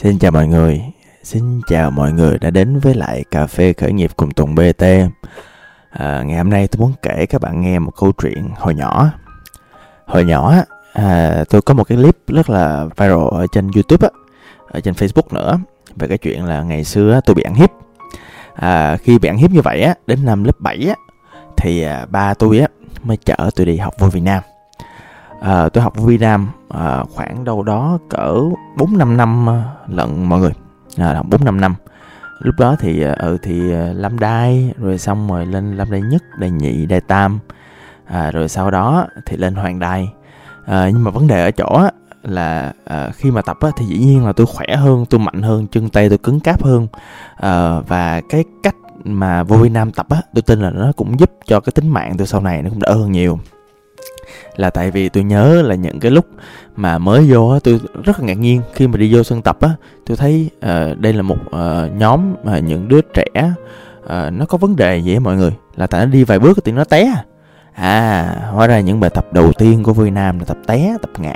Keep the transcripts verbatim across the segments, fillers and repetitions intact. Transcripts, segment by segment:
Xin chào mọi người, xin chào mọi người đã đến với lại Cà phê Khởi nghiệp cùng Tùng bê tê. à, Ngày hôm nay tôi muốn kể các bạn nghe một câu chuyện hồi nhỏ. Hồi nhỏ à, tôi có một cái clip rất là viral ở trên YouTube, á, ở trên Facebook nữa, về cái chuyện là ngày xưa tôi bị ăn hiếp. à, Khi bị ăn hiếp như vậy á, đến năm lớp bảy á, thì ba tôi á, mới chở tôi đi học Vovinam. À, tôi học Vovinam à, khoảng đâu đó cỡ bốn năm năm lận mọi người, à, học bốn năm năm. Lúc đó thì ừ, thì Lâm Đai, rồi xong rồi lên Lâm Đai nhất, Đai nhị, Đai tam, à, rồi sau đó thì lên Hoàng Đai. à, Nhưng mà vấn đề ở chỗ là à, khi mà tập á, thì dĩ nhiên là tôi khỏe hơn, tôi mạnh hơn, chân tay tôi cứng cáp hơn. à, Và cái cách mà Vovinam tập á, tôi tin là nó cũng giúp cho cái tính mạng tôi sau này nó cũng đỡ hơn nhiều. Là tại vì tôi nhớ là những cái lúc mà mới vô á, tôi rất là ngạc nhiên khi mà đi vô sân tập á, tôi thấy uh, đây là một uh, nhóm uh, những đứa trẻ uh, nó có vấn đề gì á mọi người. Là tại nó đi vài bước thì nó té. À, hóa ra những bài tập đầu tiên của Vovinam là tập té, tập ngã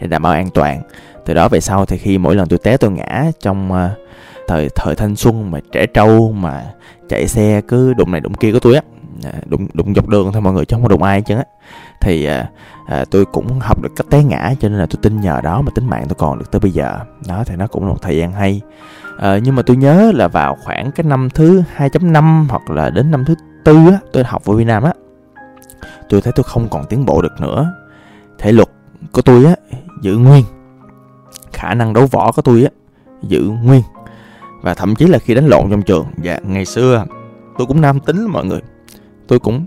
để đảm bảo an toàn. Từ đó về sau thì khi mỗi lần tôi té tôi ngã trong uh, thời thời thanh xuân mà trẻ trâu mà chạy xe cứ đụng này đụng kia của tôi á, đụng đụng dọc đường thôi mọi người, chứ không có đụng ai chứ á, thì à, à, tôi cũng học được cách té ngã, cho nên là tôi tin nhờ đó mà tính mạng tôi còn được tới bây giờ đó, thì nó cũng là một thời gian hay. à, Nhưng mà tôi nhớ là vào khoảng cái năm thứ hai chấm năm hoặc là đến năm thứ tư á, tôi học ở Việt Nam á, tôi thấy tôi không còn tiến bộ được nữa. Thể lực của tôi á giữ nguyên, khả năng đấu võ của tôi á giữ nguyên, và thậm chí là khi đánh lộn trong trường. Dạ, ngày xưa tôi cũng nam tính mọi người, tôi cũng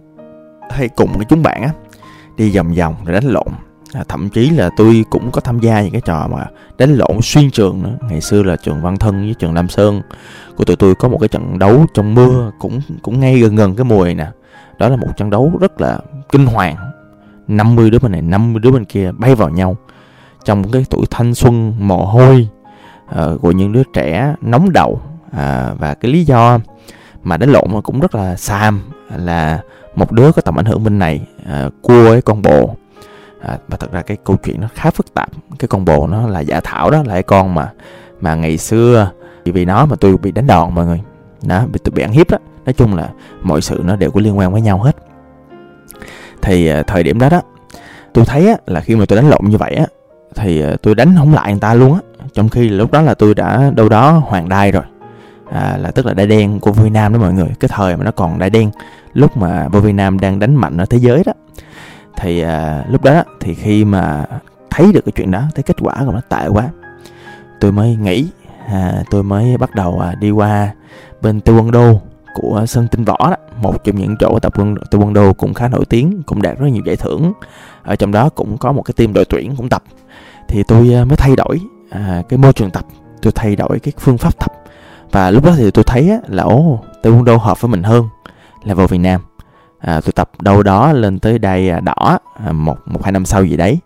hay cùng cái chúng bạn á đi vòng vòng rồi đánh lộn. à, Thậm chí là tôi cũng có tham gia những cái trò mà đánh lộn xuyên trường nữa. Ngày xưa là trường Văn Thân với trường Lam Sơn của tụi tôi có một cái trận đấu trong mưa, cũng cũng ngay gần gần cái mùa này nè. Đó là một trận đấu rất là kinh hoàng, năm mươi đứa bên này, năm mươi đứa bên kia bay vào nhau trong cái tuổi thanh xuân mồ hôi à, của những đứa trẻ nóng đầu. à, Và cái lý do mà đánh lộn cũng rất là xàm là một đứa có tầm ảnh hưởng bên này à, cua với con bồ. à, Và thật ra cái câu chuyện nó khá phức tạp. Cái con bồ nó là Dạ Thảo đó, là cái con mà mà ngày xưa vì nó mà tôi bị đánh đòn mọi người đó, bị, tôi bị ăn hiếp đó. Nói chung là mọi sự nó đều có liên quan với nhau hết. Thì à, thời điểm đó đó tôi thấy á, là khi mà tôi đánh lộn như vậy á, thì à, tôi đánh không lại người ta luôn á. Trong khi lúc đó là tôi đã đâu đó Hoàng Đai rồi. À, là tức là đai đen của Vovinam đó mọi người, cái thời mà nó còn đai đen, lúc mà Vovinam đang đánh mạnh ở thế giới đó. Thì à, lúc đó thì khi mà thấy được cái chuyện đó, thấy kết quả của nó tệ quá, tôi mới nghỉ. à, Tôi mới bắt đầu à, đi qua bên Tiêu Quân Đô của Sơn Tinh Võ đó, một trong những chỗ tập quân Tiêu Quân Đô cũng khá nổi tiếng, cũng đạt rất nhiều giải thưởng. Ở trong đó cũng có một cái team đội tuyển cũng tập. Thì tôi à, mới thay đổi à, cái môi trường tập, tôi thay đổi cái phương pháp tập. Và lúc đó thì tôi thấy á, là ồ, Tiêu Quân Đô hợp với mình hơn là vào Việt Nam. à, Tôi tập đâu đó lên tới đai đỏ à, một, một hai năm sau gì đấy.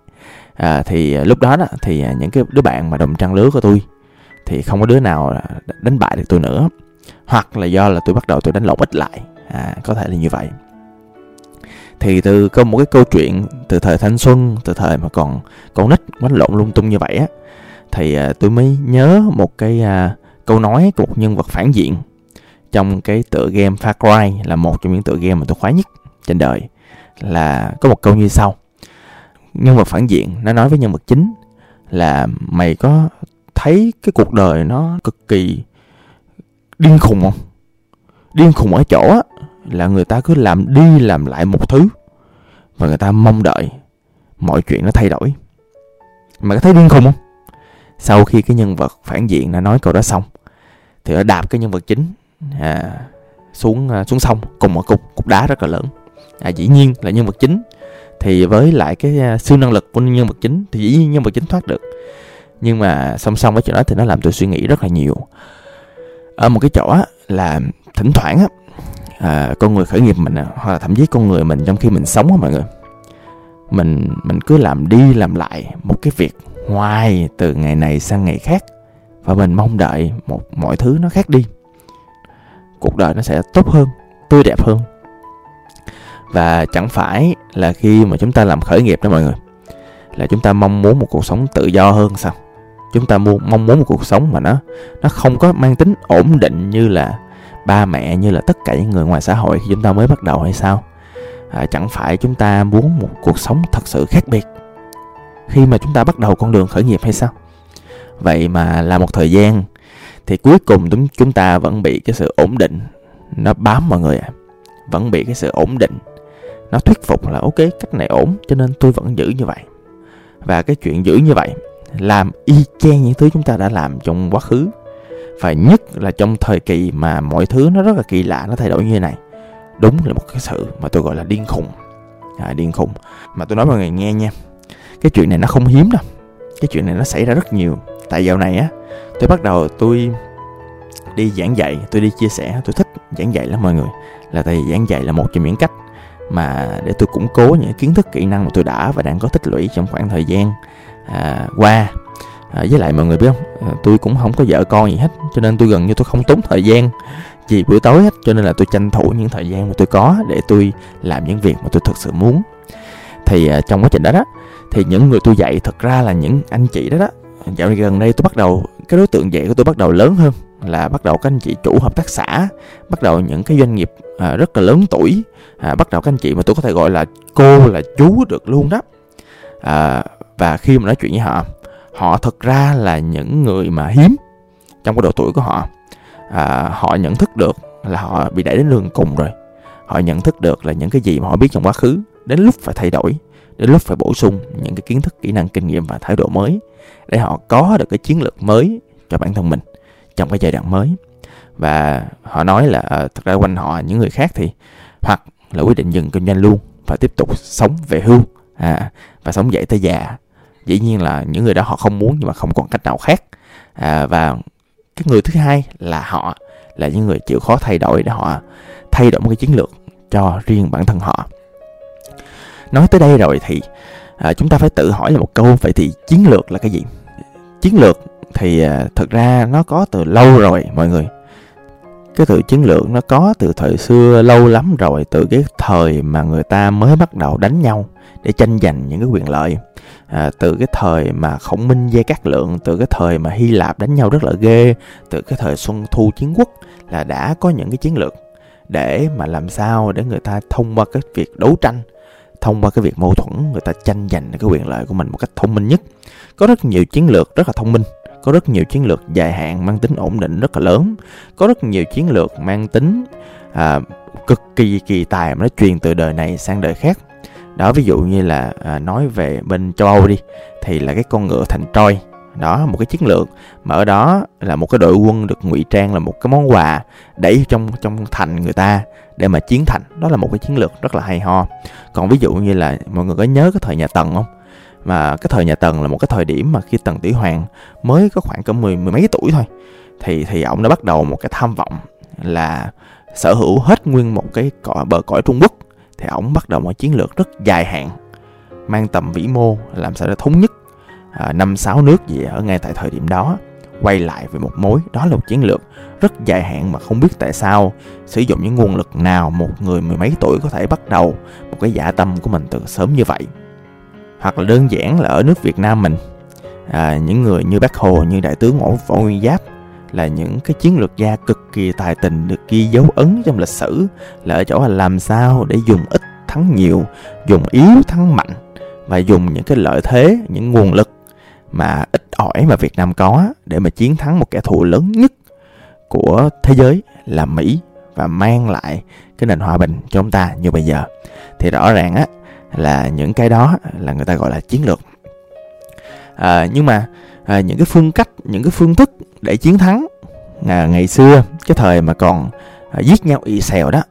à, Thì à, lúc đó, đó thì à, những cái đứa bạn mà đồng trang lứa của tôi thì không có đứa nào đánh bại được tôi nữa. Hoặc là do là tôi bắt đầu tôi đánh lộn ít lại. à, Có thể là như vậy. Thì từ có một cái câu chuyện từ thời thanh xuân, từ thời mà còn con nít đánh lộn lung tung như vậy á, thì à, tôi mới nhớ một cái... À, câu nói của một nhân vật phản diện trong cái tựa game Far Cry, là một trong những tựa game mà tôi khoái nhất trên đời, là có một câu như sau. Nhân vật phản diện nó nói với nhân vật chính là mày có thấy cái cuộc đời nó cực kỳ điên khùng không? Điên khùng ở chỗ á, là người ta cứ làm đi làm lại một thứ và người ta mong đợi mọi chuyện nó thay đổi. Mày có thấy điên khùng không? Sau khi cái nhân vật phản diện nó nói câu đó xong thì nó đạp cái nhân vật chính à, xuống xuống sông cùng một cục cục đá rất là lớn. à, Dĩ nhiên là nhân vật chính thì với lại cái uh, siêu năng lực của nhân vật chính thì dĩ nhiên nhân vật chính thoát được. Nhưng mà song song với chuyện đó thì nó làm tôi suy nghĩ rất là nhiều. Ở một cái chỗ á, là thỉnh thoảng á, à, con người khởi nghiệp mình à, hoặc là thậm chí con người mình trong khi mình sống á mọi người, mình mình cứ làm đi làm lại một cái việc hoài từ ngày này sang ngày khác, và mình mong đợi một mọi thứ nó khác đi, cuộc đời nó sẽ tốt hơn, tươi đẹp hơn. Và chẳng phải là khi mà chúng ta làm khởi nghiệp đó mọi người, là chúng ta mong muốn một cuộc sống tự do hơn sao? Chúng ta muốn, mong muốn một cuộc sống mà nó nó không có mang tính ổn định như là ba mẹ, như là tất cả những người ngoài xã hội khi chúng ta mới bắt đầu hay sao? À, chẳng phải chúng ta muốn một cuộc sống thật sự khác biệt khi mà chúng ta bắt đầu con đường khởi nghiệp hay sao? Vậy mà là một thời gian thì cuối cùng chúng ta vẫn bị cái sự ổn định nó bám mọi người ạ. À. Vẫn bị cái sự ổn định nó thuyết phục là ok, cách này ổn cho nên tôi vẫn giữ như vậy. Và cái chuyện giữ như vậy làm y chang những thứ chúng ta đã làm trong quá khứ. Và nhất là trong thời kỳ mà mọi thứ nó rất là kỳ lạ, nó thay đổi như thế này. Đúng là một cái sự mà tôi gọi là điên khùng. À, điên khùng. Mà tôi nói mọi người nghe nha, cái chuyện này nó không hiếm đâu. Cái chuyện này nó xảy ra rất nhiều. Tại dạo này á, tôi bắt đầu tôi đi giảng dạy, tôi đi chia sẻ, tôi thích giảng dạy lắm mọi người. Là tại vì giảng dạy là một trong những cách mà để tôi củng cố những kiến thức, kỹ năng mà tôi đã và đang có tích lũy trong khoảng thời gian à, qua. À, với lại mọi người biết không, à, tôi cũng không có vợ con gì hết, cho nên tôi gần như tôi không tốn thời gian gì buổi tối hết, cho nên là tôi tranh thủ những thời gian mà tôi có để tôi làm những việc mà tôi thực sự muốn. Thì à, trong quá trình đó đó, thì những người tôi dạy thật ra là những anh chị đó đó. Dạo gần đây tôi bắt đầu, cái đối tượng dạy của tôi bắt đầu lớn hơn, là bắt đầu các anh chị chủ hợp tác xã, bắt đầu những cái doanh nghiệp à, rất là lớn tuổi, à, bắt đầu các anh chị mà tôi có thể gọi là cô, là chú được luôn đó. À, và khi mà nói chuyện với họ, họ thật ra là những người mà hiếm trong cái độ tuổi của họ. À, họ nhận thức được là họ bị đẩy đến đường cùng rồi. Họ nhận thức được là những cái gì mà họ biết trong quá khứ đến lúc phải thay đổi, đến lúc phải bổ sung những cái kiến thức, kỹ năng, kinh nghiệm và thái độ mới để họ có được cái chiến lược mới cho bản thân mình trong cái giai đoạn mới. Và họ nói là à, thật ra quanh họ những người khác thì hoặc là quyết định dừng kinh doanh luôn và tiếp tục sống về hưu à, và sống dậy tới già. Dĩ nhiên là những người đó họ không muốn nhưng mà không còn cách nào khác. À, và cái người thứ hai là họ là những người chịu khó thay đổi để họ thay đổi một cái chiến lược cho riêng bản thân họ. Nói tới đây rồi thì à, chúng ta phải tự hỏi là một câu, vậy thì chiến lược là cái gì? Chiến lược thì à, thực ra nó có từ lâu rồi mọi người. Cái từ chiến lược nó có từ thời xưa lâu lắm rồi, từ cái thời mà người ta mới bắt đầu đánh nhau để tranh giành những cái quyền lợi. À, từ cái thời mà Khổng Minh Gia Cát Lượng, từ cái thời mà Hy Lạp đánh nhau rất là ghê, từ cái thời Xuân Thu Chiến Quốc là đã có những cái chiến lược để mà làm sao để người ta thông qua cái việc đấu tranh, thông qua cái việc mâu thuẫn, người ta tranh giành cái quyền lợi của mình một cách thông minh nhất. Có rất nhiều chiến lược rất là thông minh, có rất nhiều chiến lược dài hạn mang tính ổn định rất là lớn, có rất nhiều chiến lược mang tính à, cực kỳ kỳ tài mà nó truyền từ đời này sang đời khác. Đó, ví dụ như là à, nói về bên châu Âu đi, thì là cái con ngựa thành Troy. Đó, một cái chiến lược mà ở đó là một cái đội quân được ngụy trang là một cái món quà đẩy trong trong thành người ta để mà chiến thành. Đó là một cái chiến lược rất là hay ho. Còn ví dụ như là mọi người có nhớ cái thời nhà Tần không? Mà cái thời nhà Tần là một cái thời điểm mà khi Tần Thủy Hoàng mới có khoảng cỡ mười, mười mấy tuổi thôi. Thì thì ông đã bắt đầu một cái tham vọng là sở hữu hết nguyên một cái cõi, bờ cõi Trung Quốc. Thì ổng bắt đầu một chiến lược rất dài hạn, mang tầm vĩ mô, làm sao để thống nhất năm sáu nước gì ở ngay tại thời điểm đó, quay lại về một mối. Đó là một chiến lược rất dài hạn mà không biết tại sao, sử dụng những nguồn lực nào một người mười mấy tuổi có thể bắt đầu một cái dạ tâm của mình từ sớm như vậy. Hoặc là đơn giản là ở nước Việt Nam mình, à, những người như Bác Hồ, như Đại tướng Ngõ Võ Nguyên Giáp là những cái chiến lược gia cực kỳ tài tình, được ghi dấu ấn trong lịch sử là ở chỗ là làm sao để dùng ít thắng nhiều, dùng yếu thắng mạnh, và dùng những cái lợi thế, những nguồn lực mà ít ỏi mà Việt Nam có để mà chiến thắng một kẻ thù lớn nhất của thế giới là Mỹ, và mang lại cái nền hòa bình cho chúng ta như bây giờ. Thì rõ ràng á là những cái đó là người ta gọi là chiến lược. À, nhưng mà à, những cái phương cách, những cái phương thức để chiến thắng à, ngày xưa cái thời mà còn à, giết nhau ì xèo đó,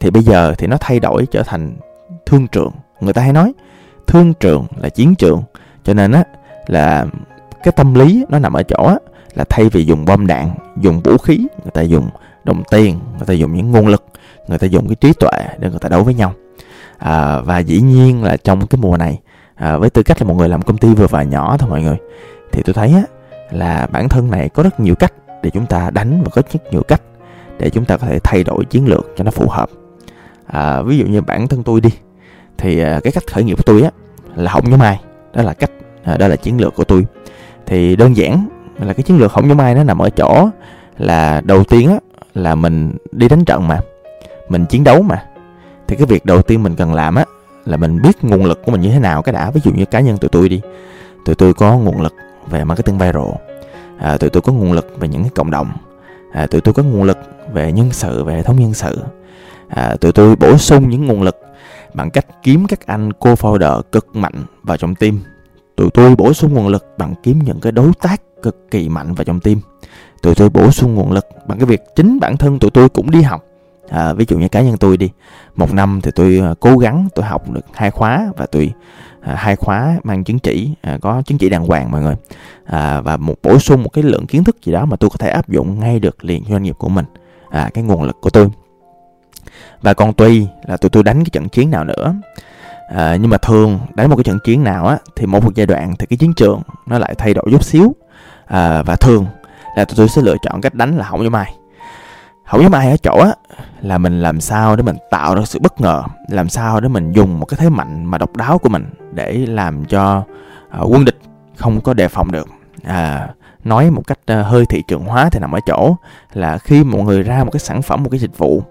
thì bây giờ thì nó thay đổi trở thành thương trường. Người ta hay nói thương trường là chiến trường, cho nên á là cái tâm lý nó nằm ở chỗ á, là thay vì dùng bom đạn, dùng vũ khí, người ta dùng đồng tiền, người ta dùng những nguồn lực, người ta dùng cái trí tuệ để người ta đấu với nhau. À, và dĩ nhiên là trong cái mùa này à, với tư cách là một người làm công ty vừa và nhỏ thôi mọi người, thì tôi thấy á là bản thân này có rất nhiều cách để chúng ta đánh, và có rất nhiều cách để chúng ta có thể thay đổi chiến lược cho nó phù hợp. à, Ví dụ như bản thân tôi đi, thì à, cái cách khởi nghiệp của tôi á là hỏng như mai. Đó là cách, à, đó là chiến lược của tôi. Thì đơn giản là cái chiến lược không giống ai nó nằm ở chỗ là đầu tiên á, là mình đi đánh trận mà, mình chiến đấu mà, thì cái việc đầu tiên mình cần làm á là mình biết nguồn lực của mình như thế nào cái đã. Ví dụ như cá nhân tụi tôi đi, tụi tôi có nguồn lực về marketing viral, à, tụi tôi có nguồn lực về những cái cộng đồng, à, tụi tôi có nguồn lực về nhân sự, về hệ thống nhân sự, à, tụi tôi bổ sung những nguồn lực bằng cách kiếm các anh co-founder cực mạnh vào trong team. Tụi tôi bổ sung nguồn lực bằng kiếm những cái đối tác cực kỳ mạnh vào trong team. Tụi tôi bổ sung nguồn lực bằng cái việc chính bản thân tụi tôi cũng đi học. À, ví dụ như cá nhân tôi đi, một năm thì tôi uh, cố gắng tôi học được hai khóa và tôi uh, hai khóa mang chứng chỉ, uh, có chứng chỉ đàng hoàng mọi người, uh, và một bổ sung một cái lượng kiến thức gì đó mà tôi có thể áp dụng ngay được liền doanh nghiệp của mình, uh, cái nguồn lực của tôi. Và còn tùy là tụi tôi đánh cái trận chiến nào nữa, uh, nhưng mà thường đánh một cái trận chiến nào á thì một giai đoạn thì cái chiến trường nó lại thay đổi chút xíu, uh, và thường là tụi tôi sẽ lựa chọn cách đánh là hỏng với mai. Không giống ai ở chỗ á, là mình làm sao để mình tạo ra sự bất ngờ, làm sao để mình dùng một cái thế mạnh mà độc đáo của mình để làm cho uh, quân địch không có đề phòng được. À, nói một cách uh, hơi thị trường hóa thì nằm ở chỗ là khi mọi người ra một cái sản phẩm, một cái dịch vụ,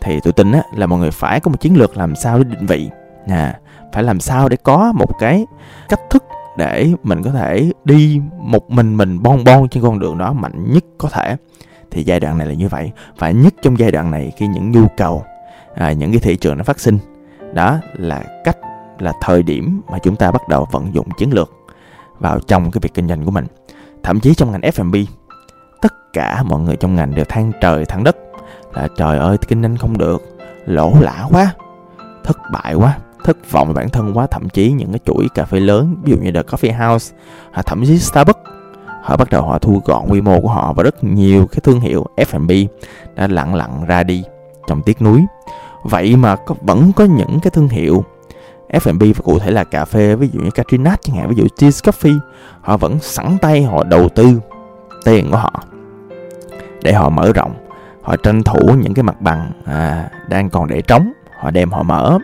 thì tôi tin á, là mọi người phải có một chiến lược làm sao để định vị, à, phải làm sao để có một cái cách thức để mình có thể đi một mình mình bon bon trên con đường đó mạnh nhất có thể. Thì giai đoạn này là như vậy, và nhất trong giai đoạn này khi những nhu cầu, à, những cái thị trường nó phát sinh, đó là cách, là thời điểm mà chúng ta bắt đầu vận dụng chiến lược vào trong cái việc kinh doanh của mình. Thậm chí trong ngành ép và bê, tất cả mọi người trong ngành đều than trời than đất là trời ơi kinh doanh không được, lỗ lã quá, thất bại quá, thất vọng về bản thân quá. Thậm chí những cái chuỗi cà phê lớn, ví dụ như The Coffee House, hoặc thậm chí Starbucks, họ bắt đầu họ thu gọn quy mô của họ, và rất nhiều cái thương hiệu ép và bê đã lặng lặng ra đi trong tiếc nuối. Vậy mà có, vẫn có những cái thương hiệu ép và bê, và cụ thể là cà phê, ví dụ như Catrina chẳng hạn, ví dụ Cheese Coffee, họ vẫn sẵn tay họ đầu tư tiền của họ để họ mở rộng, họ tranh thủ những cái mặt bằng à, đang còn để trống, họ đem họ mở,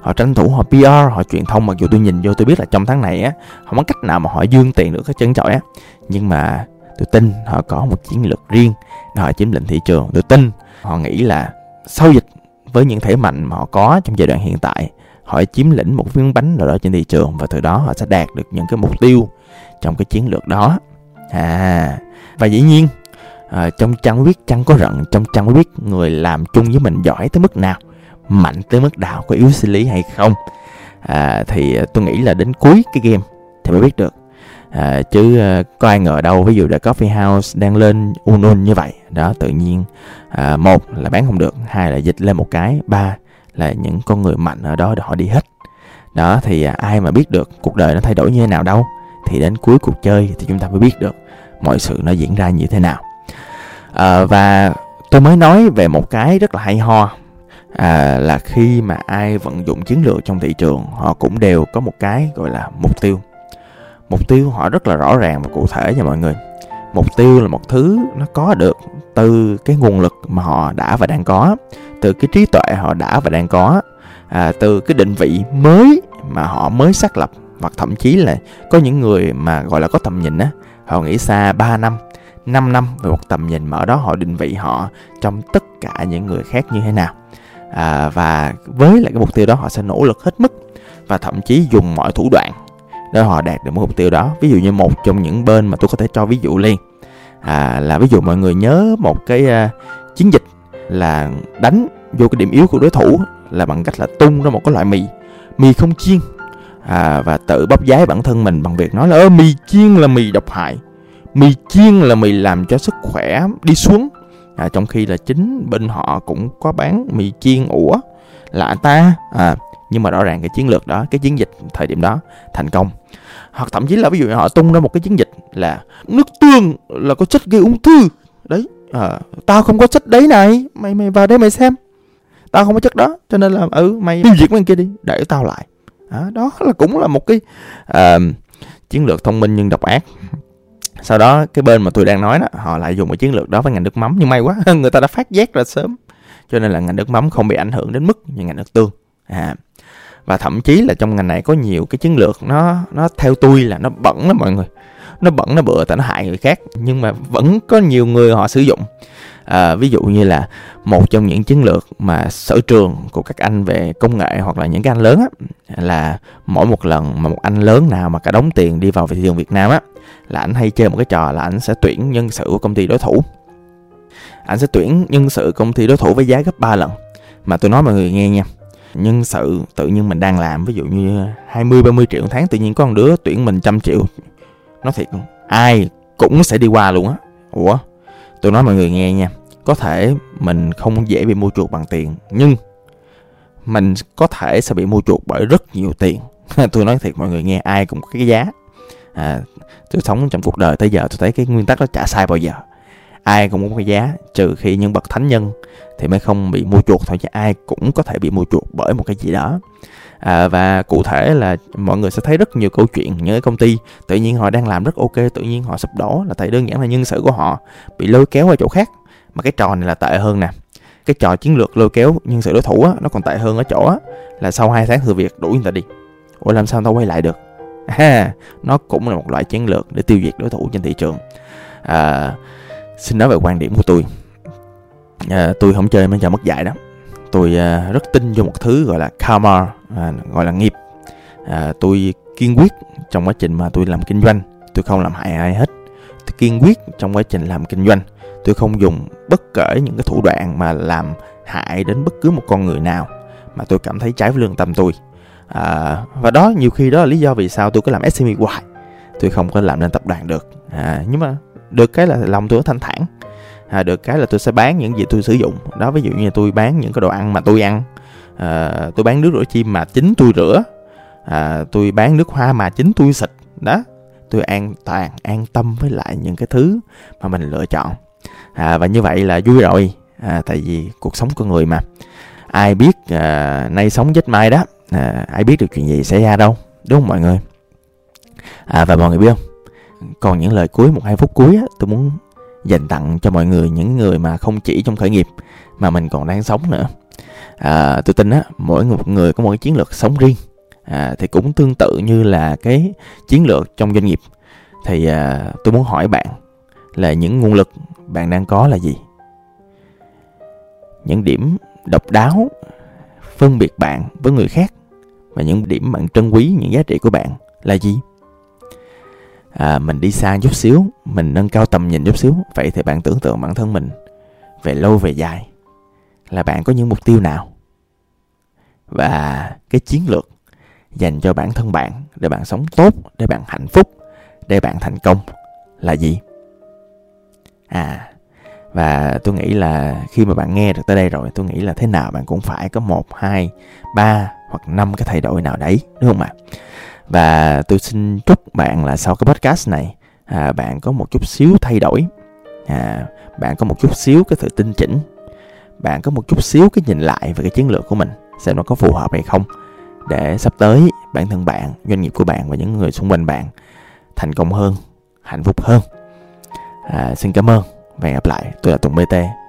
họ tranh thủ họ pê rờ, họ truyền thông. Mặc dù tôi nhìn vô tôi biết là trong tháng này á không có cách nào mà họ dương tiền được hết trơn trọi á, nhưng mà tôi tin họ có một chiến lược riêng để họ chiếm lĩnh thị trường. Tôi tin họ nghĩ là sau dịch với những thế mạnh mà họ có trong giai đoạn hiện tại, họ chiếm lĩnh một miếng bánh nào đó trên thị trường, và từ đó họ sẽ đạt được những cái mục tiêu trong cái chiến lược đó. À, và dĩ nhiên à, trong trăng biết trăng có rận, trong trăng biết người làm chung với mình giỏi tới mức nào, mạnh tới mức nào, có yếu xử lý hay không. à, Thì tôi nghĩ là đến cuối cái game thì mới biết được, à, chứ có ai ngờ đâu. Ví dụ The Coffee House đang lên un un như vậy đó, tự nhiên à, một là bán không được, hai là dịch lên một cái, ba là những con người mạnh ở đó họ đi hết đó. Thì à, ai mà biết được cuộc đời nó thay đổi như thế nào đâu. Thì đến cuối cuộc chơi thì chúng ta mới biết được mọi sự nó diễn ra như thế nào. à, Và tôi mới nói về một cái rất là hay ho, À, là khi mà ai vận dụng chiến lược trong thị trường, họ cũng đều có một cái gọi là mục tiêu. Mục tiêu họ rất là rõ ràng và cụ thể nha mọi người. Mục tiêu là một thứ nó có được từ cái nguồn lực mà họ đã và đang có, từ cái trí tuệ họ đã và đang có, à, từ cái định vị mới mà họ mới xác lập. Hoặc thậm chí là có những người mà gọi là có tầm nhìn á, họ nghĩ xa ba năm, năm năm về một tầm nhìn mà ở đó họ định vị họ trong tất cả những người khác như thế nào. À, và với lại cái mục tiêu đó họ sẽ nỗ lực hết mức, và thậm chí dùng mọi thủ đoạn để họ đạt được mục tiêu đó. Ví dụ như một trong những bên mà tôi có thể cho ví dụ liền à, là ví dụ mọi người nhớ một cái uh, chiến dịch là đánh vô cái điểm yếu của đối thủ là bằng cách là tung ra một cái loại mì mì không chiên, à, và tự bóp dái bản thân mình bằng việc nói là mì chiên là mì độc hại, mì chiên là mì làm cho sức khỏe đi xuống. À, trong khi là chính bên họ cũng có bán mì chiên ủa lạ ta, à, nhưng mà rõ ràng cái chiến lược đó, cái chiến dịch thời điểm đó thành công. Hoặc thậm chí là ví dụ họ tung ra một cái chiến dịch là nước tương là có chất gây ung thư đấy, à, tao không có chất đấy này, mày mày vào đây mày xem, tao không có chất đó cho nên là ừ mày tiêu diệt bên kia đi để tao lại. À, đó là cũng là một cái uh, chiến lược thông minh nhưng độc ác. Sau đó cái bên mà tôi đang nói đó, họ lại dùng cái chiến lược đó với ngành nước mắm, nhưng may quá người ta đã phát giác ra sớm, cho nên là ngành nước mắm không bị ảnh hưởng đến mức như ngành nước tương. À, và thậm chí là trong ngành này có nhiều cái chiến lược nó nó theo tôi là nó bẩn lắm mọi người. nó bẩn, nó bựa, tại nó hại người khác. Nhưng mà vẫn có nhiều người họ sử dụng. À, ví dụ như là một trong những chiến lược mà sở trường của các anh về công nghệ hoặc là những cái anh lớn á, là mỗi một lần mà một anh lớn nào mà cả đống tiền đi vào thị trường Việt Nam á, là anh hay chơi một cái trò là anh sẽ tuyển nhân sự của công ty đối thủ. Anh sẽ tuyển nhân sự công ty đối thủ với giá gấp ba lần. Mà tôi nói mọi người nghe nha, nhân sự tự nhiên mình đang làm ví dụ như hai mươi ba mươi triệu một tháng, tự nhiên có một đứa tuyển mình trăm triệu, nói thiệt ai cũng sẽ đi qua luôn á. Ủa, tôi nói mọi người nghe nha, có thể mình không dễ bị mua chuộc bằng tiền, nhưng mình có thể sẽ bị mua chuộc bởi rất nhiều tiền. Tôi nói thiệt mọi người nghe, ai cũng có cái giá. À, tôi sống trong cuộc đời tới giờ tôi thấy cái nguyên tắc đó chả sai bao giờ. Ai cũng có cái giá, trừ khi những bậc thánh nhân thì mới không bị mua chuộc thôi, chứ ai cũng có thể bị mua chuộc bởi một cái gì đó. À, và cụ thể là mọi người sẽ thấy rất nhiều câu chuyện những công ty tự nhiên họ đang làm rất ok, tự nhiên họ sụp đổ là tại đơn giản là nhân sự của họ bị lôi kéo qua chỗ khác. Mà cái trò này là tệ hơn nè, cái trò chiến lược lôi kéo nhân sự đối thủ á, nó còn tệ hơn ở chỗ á, là sau hai tháng thử việc đuổi người ta đi. Ủa, làm sao người ta quay lại được? À, nó cũng là một loại chiến lược để tiêu diệt đối thủ trên thị trường. À, xin nói về quan điểm của tôi. À, tôi không chơi mấy trò mất dạy đó. Tôi à, rất tin vô một thứ gọi là karma, à, gọi là nghiệp. À, tôi kiên quyết trong quá trình mà tôi làm kinh doanh, tôi không làm hại ai hết. Tôi kiên quyết trong quá trình làm kinh doanh, tôi không dùng bất kể những cái thủ đoạn mà làm hại đến bất cứ một con người nào mà tôi cảm thấy trái với lương tâm tôi. À, và đó nhiều khi đó là lý do vì sao tôi cứ làm ét em e hoài, tôi không có làm nên tập đoàn được. À, nhưng mà được cái là lòng tôi nó thanh thản. À, được cái là tôi sẽ bán những gì tôi sử dụng đó, ví dụ như tôi bán những cái đồ ăn mà tôi ăn, à, tôi bán nước rửa chim mà chính tôi rửa, à, tôi bán nước hoa mà chính tôi xịt đó. Tôi an toàn an tâm với lại những cái thứ mà mình lựa chọn. À, và như vậy là vui rồi. À, tại vì cuộc sống của người mà ai biết, à, nay sống chết mai đó, à, ai biết được chuyện gì xảy ra đâu, đúng không mọi người? À, và mọi người biết không, còn những lời cuối một hai phút cuối á, tôi muốn dành tặng cho mọi người, những người mà không chỉ trong khởi nghiệp mà mình còn đang sống nữa. À, tôi tin á, mỗi một người có một cái chiến lược sống riêng, à, thì cũng tương tự như là cái chiến lược trong doanh nghiệp. Thì à, tôi muốn hỏi bạn là những nguồn lực bạn đang có là gì? Những điểm độc đáo phân biệt bạn với người khác và những điểm bạn trân quý, những giá trị của bạn là gì? À, mình đi xa chút xíu, mình nâng cao tầm nhìn chút xíu. Vậy thì bạn tưởng tượng bản thân mình về lâu về dài là bạn có những mục tiêu nào? Và cái chiến lược dành cho bản thân bạn để bạn sống tốt, để bạn hạnh phúc, để bạn thành công là gì? À, và tôi nghĩ là khi mà bạn nghe được tới đây rồi, tôi nghĩ là thế nào bạn cũng phải có một, hai, ba hoặc năm cái thay đổi nào đấy, đúng không ạ? Và tôi xin chúc bạn là sau cái podcast này, à, bạn có một chút xíu thay đổi, à, bạn có một chút xíu cái sự tinh chỉnh, bạn có một chút xíu cái nhìn lại về cái chiến lược của mình, xem nó có phù hợp hay không, để sắp tới bản thân bạn, doanh nghiệp của bạn và những người xung quanh bạn thành công hơn, hạnh phúc hơn. À, xin cảm ơn và hẹn gặp lại. Tôi là Tùng bê tê.